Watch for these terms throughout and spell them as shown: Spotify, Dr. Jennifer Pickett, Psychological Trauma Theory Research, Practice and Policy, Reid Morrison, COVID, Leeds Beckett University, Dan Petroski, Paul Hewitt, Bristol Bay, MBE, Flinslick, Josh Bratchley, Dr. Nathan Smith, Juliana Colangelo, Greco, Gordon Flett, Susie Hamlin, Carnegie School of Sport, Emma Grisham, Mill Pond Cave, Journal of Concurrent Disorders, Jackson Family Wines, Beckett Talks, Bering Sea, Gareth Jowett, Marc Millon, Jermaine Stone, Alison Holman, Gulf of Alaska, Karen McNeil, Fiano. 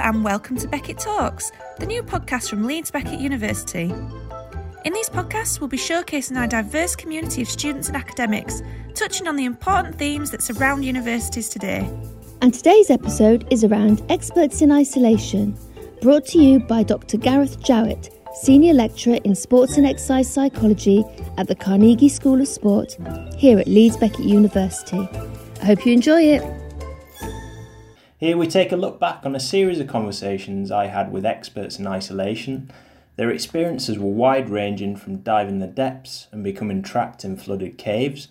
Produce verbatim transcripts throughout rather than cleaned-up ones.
and welcome to Beckett Talks, the new podcast from Leeds Beckett University. In these podcasts, we'll be showcasing our diverse community of students and academics, touching on the important themes that surround universities today. And today's episode is around Experts in Isolation, brought to you by Doctor Gareth Jowett, Senior Lecturer in Sports and Exercise Psychology at the Carnegie School of Sport, here at Leeds Beckett University. I hope you enjoy it. Here we take a look back on a series of conversations I had with experts in isolation. Their experiences were wide-ranging, from diving the depths and becoming trapped in flooded caves,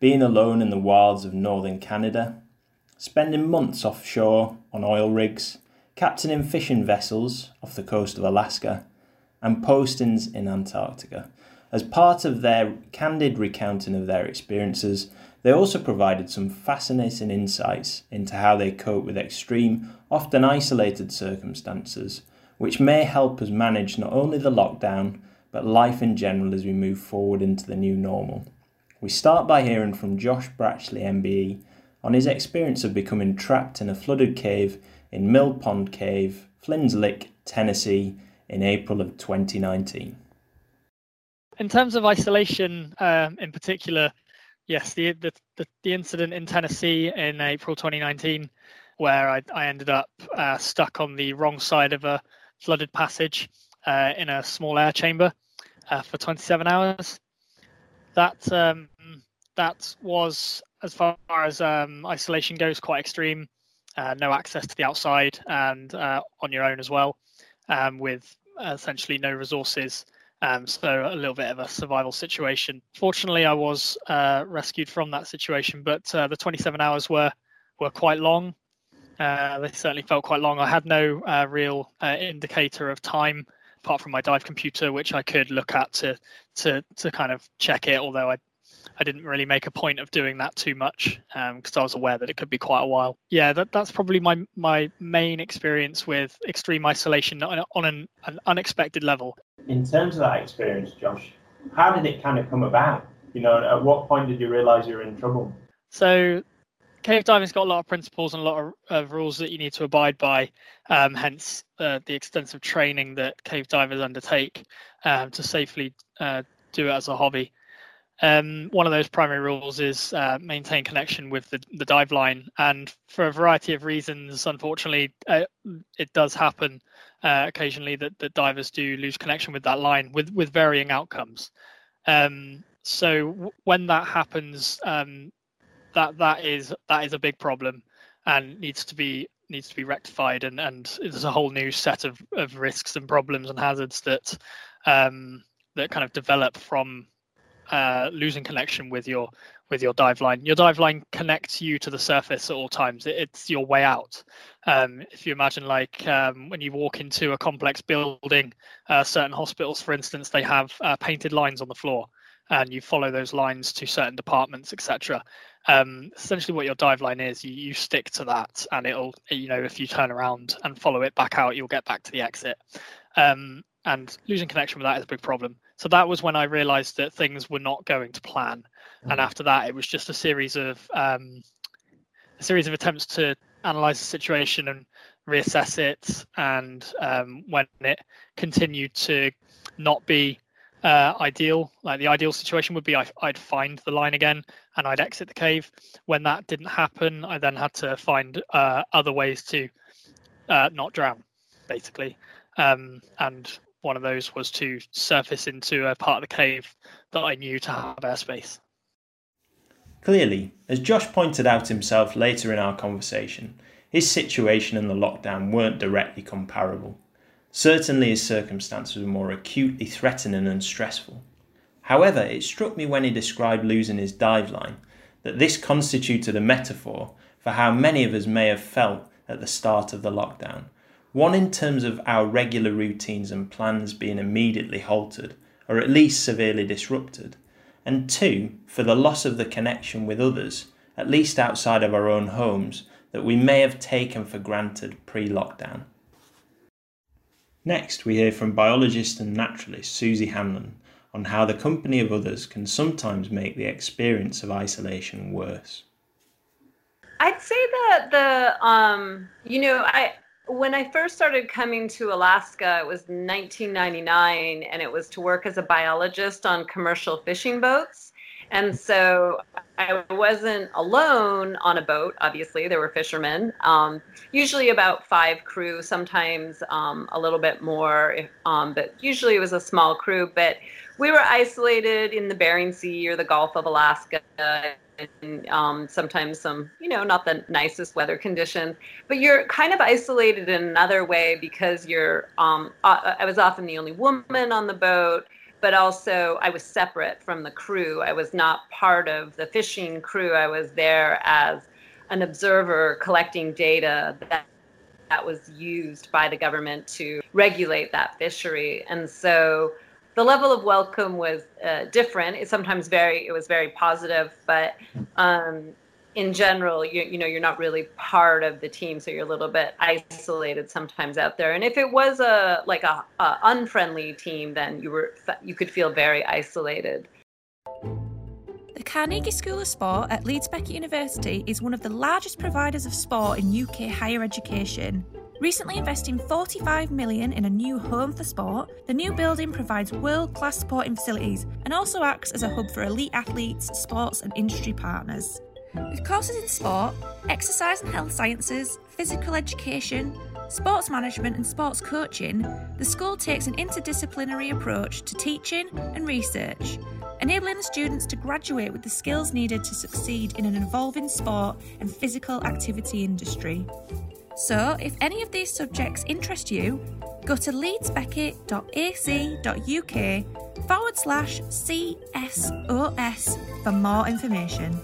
being alone in the wilds of northern Canada, spending months offshore on oil rigs, captaining fishing vessels off the coast of Alaska, and postings in Antarctica. As part of their candid recounting of their experiences, they also provided some fascinating insights into how they cope with extreme, often isolated circumstances, which may help us manage not only the lockdown, but life in general as we move forward into the new normal. We start by hearing from Josh Bratchley, M B E, on his experience of becoming trapped in a flooded cave in Mill Pond Cave, Flinslick, Tennessee, in April of twenty nineteen. In terms of isolation, um, in particular, yes, the, the the incident in Tennessee in April twenty nineteen, where I, I ended up uh, stuck on the wrong side of a flooded passage uh, in a small air chamber uh, for twenty-seven hours. That um, that was, as far as um, isolation goes, quite extreme. Uh, no access to the outside and uh, on your own as well, um, with essentially no resources. Um, so a little bit of a survival situation. Fortunately, I was uh, rescued from that situation, but uh, the twenty-seven hours were were quite long. Uh, they certainly felt quite long. I had no uh, real uh, indicator of time, apart from my dive computer, which I could look at to to to kind of check it. Although I I didn't really make a point of doing that too much because um, I was aware that it could be quite a while. Yeah, that, that's probably my my main experience with extreme isolation on, on an, an unexpected level. In terms of that experience, Josh, how did it kind of come about? You know, at what point did you realise you were in trouble? So cave diving's got a lot of principles and a lot of, of rules that you need to abide by, um, hence uh, the extensive training that cave divers undertake um, to safely uh, do it as a hobby. Um, one of those primary rules is uh, maintain connection with the, the dive line, and for a variety of reasons, unfortunately, uh, it does happen uh, occasionally that, that divers do lose connection with that line, with, with varying outcomes. Um, so w- when that happens, um, that that is that is a big problem, and needs to be needs to be rectified. And, and there's a whole new set of, of risks and problems and hazards that um, that kind of develop from Uh, losing connection with your with your dive line. Your dive line connects you to the surface at all times. It, it's your way out. Um, if you imagine, like um, when you walk into a complex building, uh, certain hospitals, for instance, they have uh, painted lines on the floor, and you follow those lines to certain departments, et cetera. Um, essentially, what your dive line is, you, you stick to that, and it'll, you know, if you turn around and follow it back out, you'll get back to the exit. Um, and losing connection with that is a big problem. So that was when I realised that things were not going to plan, and after that, it was just a series of um, a series of attempts to analyse the situation and reassess it. And um, when it continued to not be uh, ideal, like the ideal situation would be I, I'd find the line again and I'd exit the cave. When that didn't happen, I then had to find uh, other ways to uh, not drown, basically, um, and. One of those was to surface into a part of the cave that I knew to have airspace. Clearly, as Josh pointed out himself later in our conversation, his situation and the lockdown weren't directly comparable. Certainly his circumstances were more acutely threatening and stressful. However, it struck me when he described losing his diveline that this constituted a metaphor for how many of us may have felt at the start of the lockdown. One in terms of our regular routines and plans being immediately halted, or at least severely disrupted, and two, for the loss of the connection with others, at least outside of our own homes, that we may have taken for granted pre-lockdown. Next, we hear from biologist and naturalist Susie Hamlin on how the company of others can sometimes make the experience of isolation worse. I'd say that the, um, you know, I... When I first started coming to Alaska, it was nineteen ninety-nine, and it was to work as a biologist on commercial fishing boats. And so I wasn't alone on a boat, obviously. There were fishermen, um, usually about five crew, sometimes um, a little bit more, um, but usually it was a small crew. But we were isolated in the Bering Sea or the Gulf of Alaska, and um, sometimes some, you know, not the nicest weather conditions. But you're kind of isolated in another way because you're, um, I was often the only woman on the boat. But also, I was separate from the crew. I was not part of the fishing crew. I was there as an observer collecting data that, that was used by the government to regulate that fishery. And so the level of welcome was uh, different. It sometimes very, it was very positive, but um, in general, you, you know, you're not really part of the team, so you're a little bit isolated sometimes out there. And if it was a like a, a unfriendly team, then you were you could feel very isolated. The Carnegie School of Sport at Leeds Beckett University is one of the largest providers of sport in U K higher education. Recently investing forty-five million pounds in a new home for sport, the new building provides world-class sporting facilities and also acts as a hub for elite athletes, sports and industry partners. With courses in sport, exercise and health sciences, physical education, sports management and sports coaching, the school takes an interdisciplinary approach to teaching and research, enabling the students to graduate with the skills needed to succeed in an evolving sport and physical activity industry. So, if any of these subjects interest you, go to leedsbeckett.ac.uk forward slash CSOS for more information.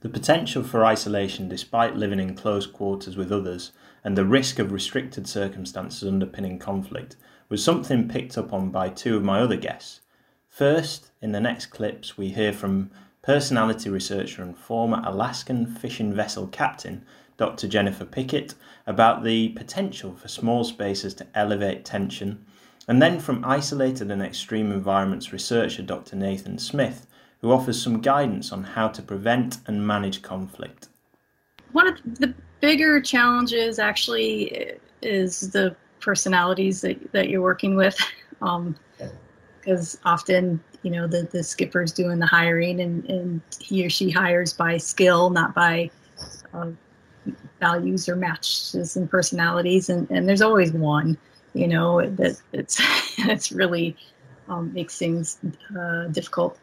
The potential for isolation despite living in close quarters with others and the risk of restricted circumstances underpinning conflict was something picked up on by two of my other guests. First, in the next clips, we hear from personality researcher and former Alaskan fishing vessel captain, Doctor Jennifer Pickett, about the potential for small spaces to elevate tension, and then from isolated and extreme environments researcher Doctor Nathan Smith, who offers some guidance on how to prevent and manage conflict. One of the bigger challenges actually is the personalities that, that you're working with, because um, often, you know, the, the skipper's doing the hiring and, and he or she hires by skill, not by uh, values or matches and personalities. And, and there's always one, you know, that it's, it's really um, makes things uh, difficult.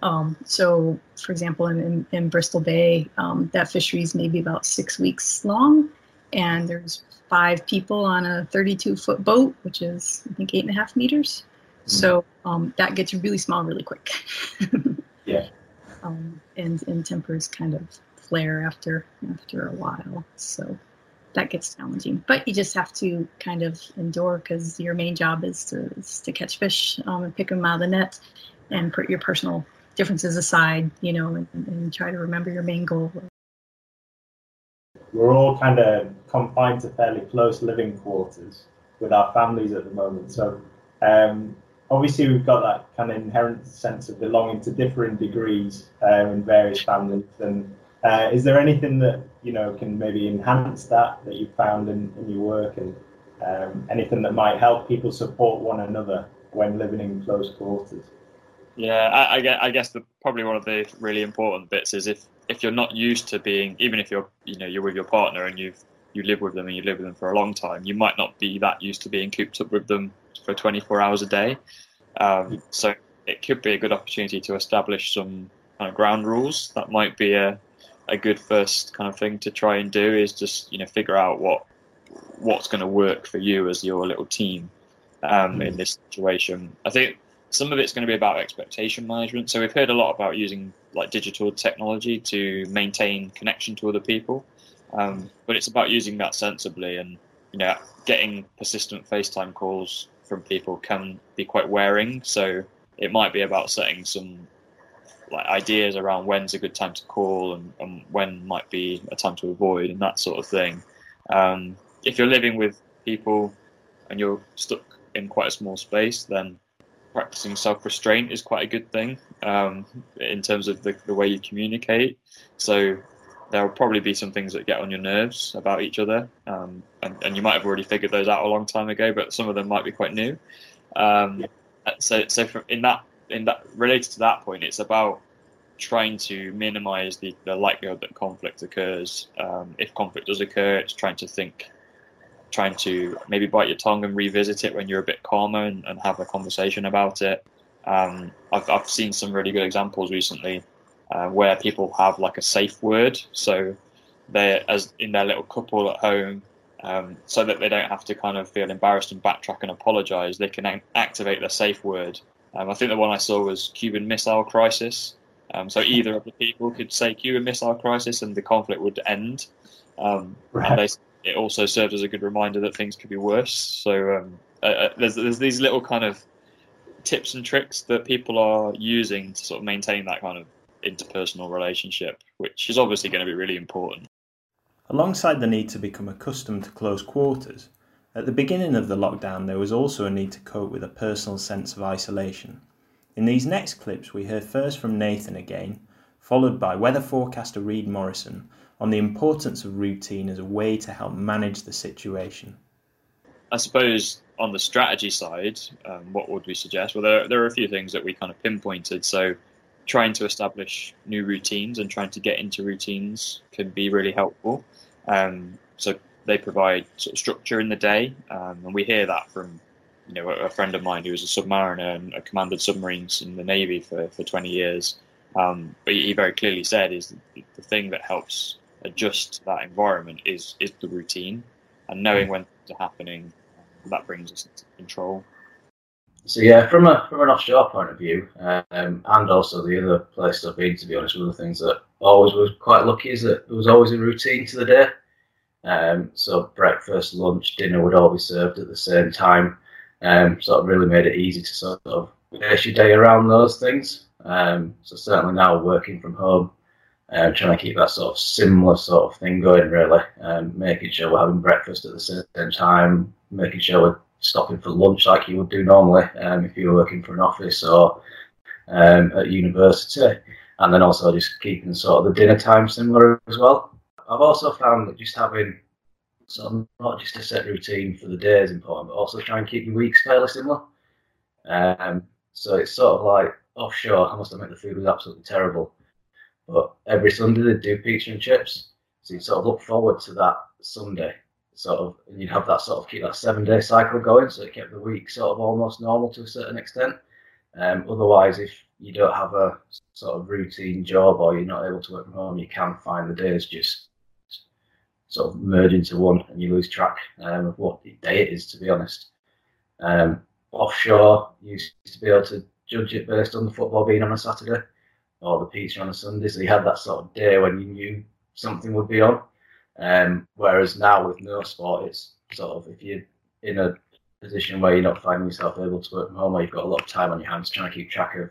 Um, so, for example, in, in, in Bristol Bay, um, that fishery is maybe about six weeks long, and there's five people on a thirty-two foot boat, which is, I think, eight and a half meters. Mm. So um, that gets really small really quick. Yeah. Um, and, and tempers kind of flare after after a while. So that gets challenging. But you just have to kind of endure, because your main job is to, is to catch fish um, and pick them out of the net and put your personal differences aside, you know, and, and try to remember your main goal. We're all kind of confined to fairly close living quarters with our families at the moment. So um, obviously we've got that kind of inherent sense of belonging to differing degrees uh, in various families. And uh, is there anything that, you know, can maybe enhance that, that you've found in, in your work, and um, anything that might help people support one another when living in close quarters? Yeah, I, I guess the, probably one of the really important bits is if, if you're not used to being, even if you're, you know, you're with your partner and you've you live with them and you live with them for a long time, you might not be that used to being cooped up with them for twenty-four hours a day. Um, so it could be a good opportunity to establish some kind of ground rules. That might be a, a good first kind of thing to try and do, is just, you know, figure out what what's going to work for you as your little team um, in this situation. I think some of it's going to be about expectation management. So we've heard a lot about using like digital technology to maintain connection to other people, um, but it's about using that sensibly, and, you know, getting persistent FaceTime calls from people can be quite wearing. So it might be about setting some like ideas around when's a good time to call and, and when might be a time to avoid and that sort of thing. Um, if you're living with people and you're stuck in quite a small space, then practicing self-restraint is quite a good thing um, in terms of the, the way you communicate. So there will probably be some things that get on your nerves about each other, um, and, and you might have already figured those out a long time ago, but some of them might be quite new. Um, yeah. So, so for, in that, in that related to that point, it's about trying to minimise the, the likelihood that conflict occurs. Um, if conflict does occur, it's trying to think, trying to maybe bite your tongue and revisit it when you're a bit calmer and, and have a conversation about it. Um, I've I've seen some really good examples recently. Uh, where people have like a safe word, so they're as in their little couple at home, um, so that they don't have to kind of feel embarrassed and backtrack and apologise. They can a- activate their safe word. Um, I think the one I saw was Cuban Missile Crisis. Um, so either of the people could say Cuban Missile Crisis, and the conflict would end. Um, right. And they, it also served as a good reminder that things could be worse. So um, uh, uh, there's there's these little kind of tips and tricks that people are using to sort of maintain that kind of interpersonal relationship, which is obviously going to be really important. Alongside the need to become accustomed to close quarters, at the beginning of the lockdown there was also a need to cope with a personal sense of isolation. In these next clips we hear first from Nathan again, followed by weather forecaster Reid Morrison on the importance of routine as a way to help manage the situation. I suppose on the strategy side, um, what would we suggest? Well, there, there are a few things that we kind of pinpointed. So trying to establish new routines and trying to get into routines can be really helpful. Um, so they provide sort of structure in the day, um, and we hear that from, you know, a, a friend of mine who was a submariner and uh, commanded submarines in the Navy for, for twenty years. Um, but he very clearly said is the, the thing that helps adjust to that environment is is the routine, and knowing when things are happening, that brings us into control. So yeah, from a from an offshore point of view, um, and also the other places I've been, to be honest, one of the things that always was quite lucky is that there was always a routine to the day. Um, so breakfast, lunch, dinner would all be served at the same time. Um, so it really made it easy to sort of base your day around those things. Um, so certainly now working from home, uh, trying to keep that sort of similar sort of thing going really, um, making sure we're having breakfast at the same time, making sure we're stopping for lunch like you would do normally um, if you were working for an office or um, at university, and then also just keeping sort of the dinner time similar as well. I've also found that just having sort of not just a set routine for the day is important, but also try and keep your weeks fairly similar. Um, so it's sort of like offshore, I must admit the food was absolutely terrible, but every Sunday they do pizza and chips, so you sort of look forward to that Sunday. Sort of, and you'd have that sort of keep that seven day cycle going, so it kept the week sort of almost normal to a certain extent. Um, otherwise, if you don't have a sort of routine job or you're not able to work from home, you can find the days just sort of merge into one and you lose track um, of what day it is, to be honest. Um, offshore, you used to be able to judge it based on the football being on a Saturday or the pizza on a Sunday, so you had that sort of day when you knew something would be on. Um, whereas now with no sport, it's sort of if you're in a position where you're not finding yourself able to work from home or you've got a lot of time on your hands, trying to keep track of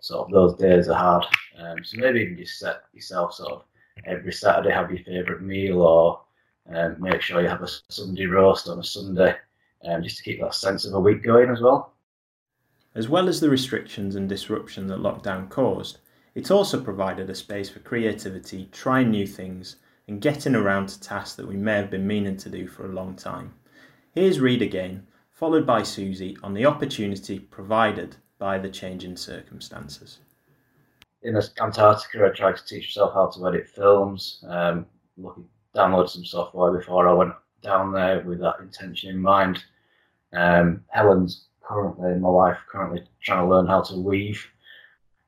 sort of those days are hard. Um, so maybe even just set yourself sort of every Saturday have your favourite meal, or um, make sure you have a Sunday roast on a Sunday, um, just to keep that sense of a week going as well. As well as the restrictions and disruption that lockdown caused, it also provided a space for creativity, trying new things, and getting around to tasks that we may have been meaning to do for a long time. Here's Reid again, followed by Susie on the opportunity provided by the change in circumstances. In Antarctica, I tried to teach myself how to edit films, um, download some software before I went down there with that intention in mind. Um, Helen's currently, my wife, currently trying to learn how to weave.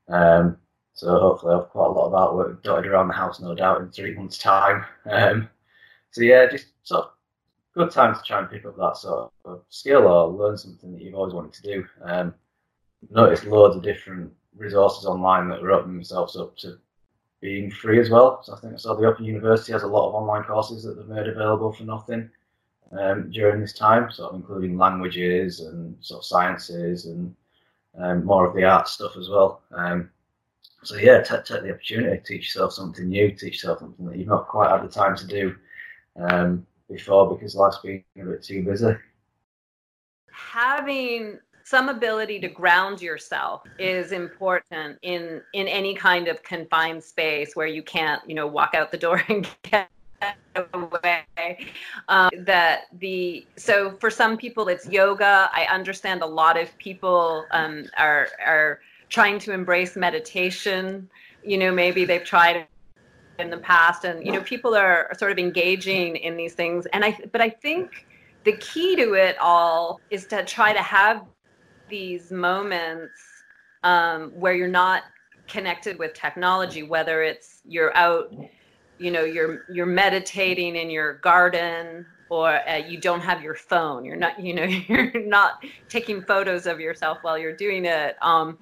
Um, So hopefully I've quite a lot of artwork dotted around the house, no doubt, in three months' time. Um, so yeah, just sort of good time to try and pick up that sort of skill or learn something that you've always wanted to do. Um, noticed loads of different resources online that were opening themselves up to being free as well. So I think I saw the Open University has a lot of online courses that they've made available for nothing um, during this time, sort of including languages and sort of sciences and um, more of the art stuff as well. Um, So yeah, take, take the opportunity, teach yourself something new, teach yourself something that you've not quite had the time to do um, before because life's been a bit too busy. Having some ability to ground yourself is important in in any kind of confined space where you can't, you know, walk out the door and get away. Um, that the so for some people it's yoga. I understand a lot of people um, are are trying to embrace meditation. You know, maybe they've tried in the past, and you know, people are sort of engaging in these things. And I, but I think the key to it all is to try to have these moments um, where you're not connected with technology, whether it's you're out, you know, you're you're meditating in your garden, or uh, you don't have your phone. You're not, you know, you're not taking photos of yourself while you're doing it. Um,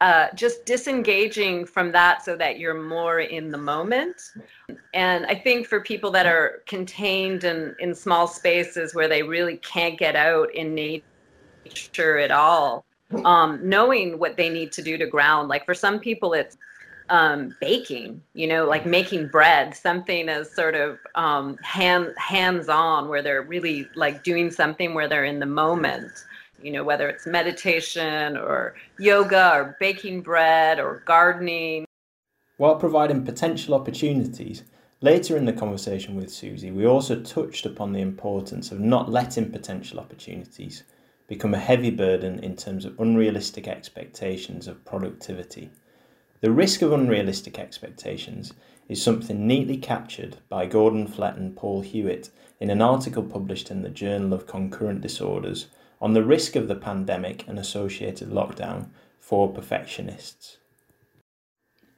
Uh, just disengaging from that so that you're more in the moment. And I think for people that are contained in, in small spaces where they really can't get out in nature at all, um, knowing what they need to do to ground. Like for some people, it's um, baking, you know, like making bread, something as sort of um, hand, hands-on, where they're really like doing something where they're in the moment. You know, whether it's meditation or yoga or baking bread or gardening. While providing potential opportunities, later in the conversation with Susie, we also touched upon the importance of not letting potential opportunities become a heavy burden in terms of unrealistic expectations of productivity. The risk of unrealistic expectations is something neatly captured by Gordon Flett and Paul Hewitt in an article published in the Journal of Concurrent Disorders on the risk of the pandemic and associated lockdown for perfectionists.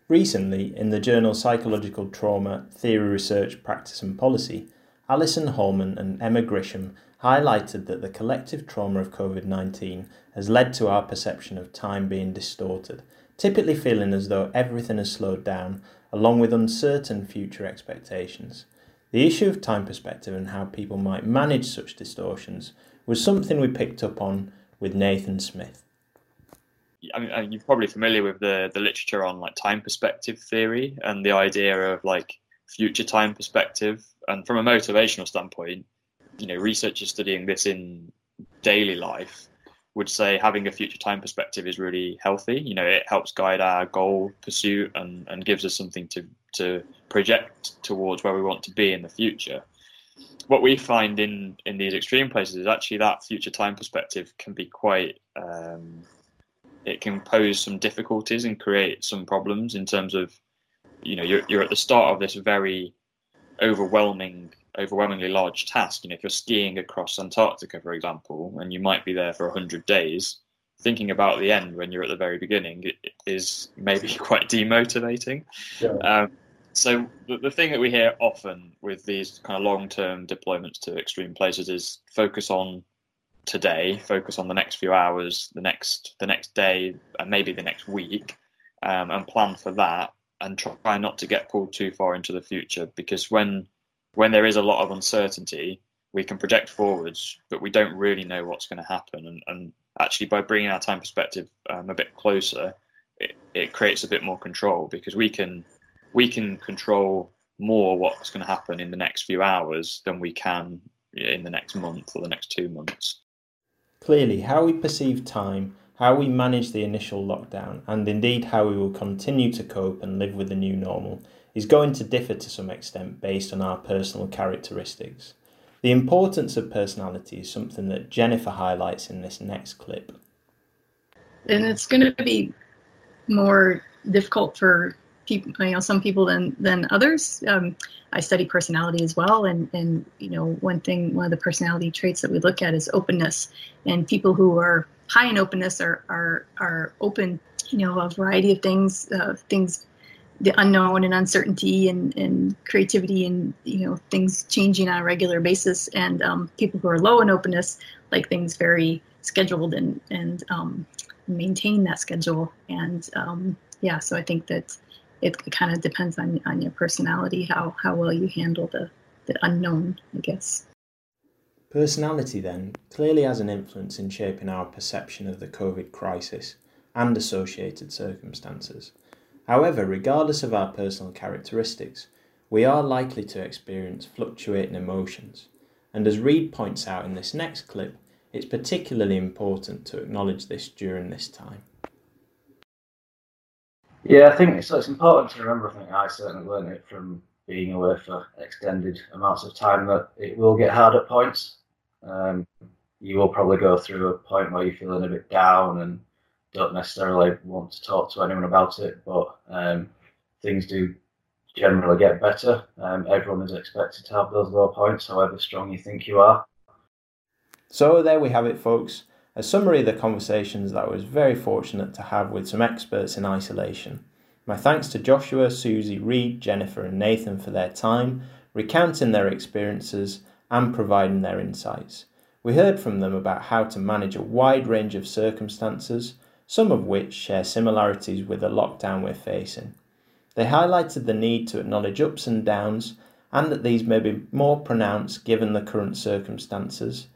Recently, in the journal Psychological Trauma Theory Research, Practice and Policy, Alison Holman and Emma Grisham highlighted that the collective trauma of COVID nineteen has led to our perception of time being distorted, typically feeling as though everything has slowed down, along with uncertain future expectations. The issue of time perspective and how people might manage such distortions was something we picked up on with Nathan Smith. I mean, you're probably familiar with the, the literature on like time perspective theory and the idea of like future time perspective. And from a motivational standpoint, you know, researchers studying this in daily life would say having a future time perspective is really healthy. You know, it helps guide our goal pursuit and, and gives us something to, to project towards where we want to be in the future. What we find in, in these extreme places is actually that future time perspective can be quite, um, it can pose some difficulties and create some problems in terms of, you know, you're, you're at the start of this very overwhelming, overwhelmingly large task. You know, if you're skiing across Antarctica, for example, and you might be there for one hundred days, thinking about the end when you're at the very beginning it, it is maybe quite demotivating. Yeah. Um, So the, the thing that we hear often with these kind of long-term deployments to extreme places is focus on today, focus on the next few hours, the next the next day, and maybe the next week, um, and plan for that, and try not to get pulled too far into the future. Because when when there is a lot of uncertainty, we can project forwards, but we don't really know what's going to happen. And, and actually, by bringing our time perspective um, a bit closer, it, it creates a bit more control, because we can. We can control more what's going to happen in the next few hours than we can in the next month or the next two months. Clearly, how we perceive time, how we manage the initial lockdown, and indeed how we will continue to cope and live with the new normal, is going to differ to some extent based on our personal characteristics. The importance of personality is something that Jennifer highlights in this next clip. And it's going to be more difficult for people, you know, some people than, than others. Um, I study personality as well. And, and, you know, one thing, one of the personality traits that we look at is openness, and people who are high in openness are, are, are open, you know, a variety of things, uh, things, the unknown and uncertainty and, and creativity and, you know, things changing on a regular basis. And um, people who are low in openness, like things very scheduled and, and um, maintain that schedule. And um, yeah, so I think that it kind of depends on, on your personality, how, how well you handle the, the unknown, I guess. Personality, then, clearly has an influence in shaping our perception of the COVID crisis and associated circumstances. However, regardless of our personal characteristics, we are likely to experience fluctuating emotions. And as Reid points out in this next clip, It's particularly important to acknowledge this during this time. Yeah, I think so. It's important to remember. I think I certainly learned it from being away for extended amounts of time that it will get hard at points. Um, you will probably go through a point where you're feeling a bit down and don't necessarily want to talk to anyone about it, but um, things do generally get better. Um, everyone is expected to have those low points, however strong you think you are. So there we have it, folks. A summary of the conversations that I was very fortunate to have with some experts in isolation. My thanks to Joshua, Susie, Reid, Jennifer and Nathan for their time, recounting their experiences and providing their insights. We heard from them about how to manage a wide range of circumstances, some of which share similarities with the lockdown we're facing. They highlighted the need to acknowledge ups and downs, and that these may be more pronounced given the current circumstances.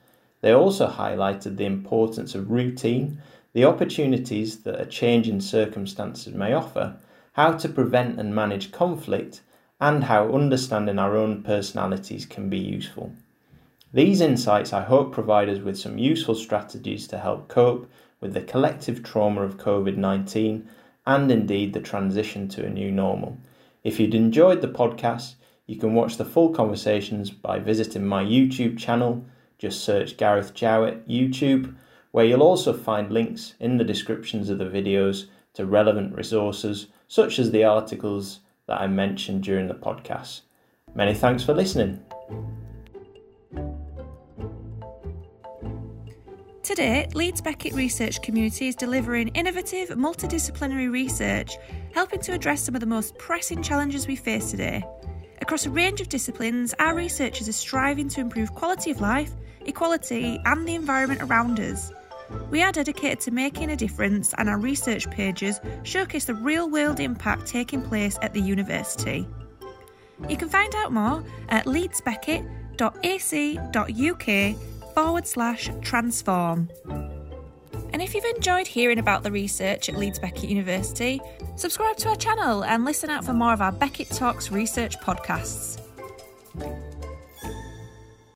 They also highlighted the importance of routine, the opportunities that a change in circumstances may offer, how to prevent and manage conflict, and how understanding our own personalities can be useful. These insights, I hope, provide us with some useful strategies to help cope with the collective trauma of COVID nineteen and indeed the transition to a new normal. If you'd enjoyed the podcast, you can watch the full conversations by visiting my YouTube channel. Just search Gareth Jowett YouTube, where you'll also find links in the descriptions of the videos to relevant resources, such as the articles that I mentioned during the podcast. Many thanks for listening. Today, Leeds Beckett Research Community is delivering innovative, multidisciplinary research, helping to address some of the most pressing challenges we face today. Across a range of disciplines, our researchers are striving to improve quality of life, equality, and the environment around us. We are dedicated to making a difference, and our research pages showcase the real-world impact taking place at the university. You can find out more at leedsbeckett.ac.uk forward slash transform. And if you've enjoyed hearing about the research at Leeds Beckett University, subscribe to our channel and listen out for more of our Beckett Talks research podcasts.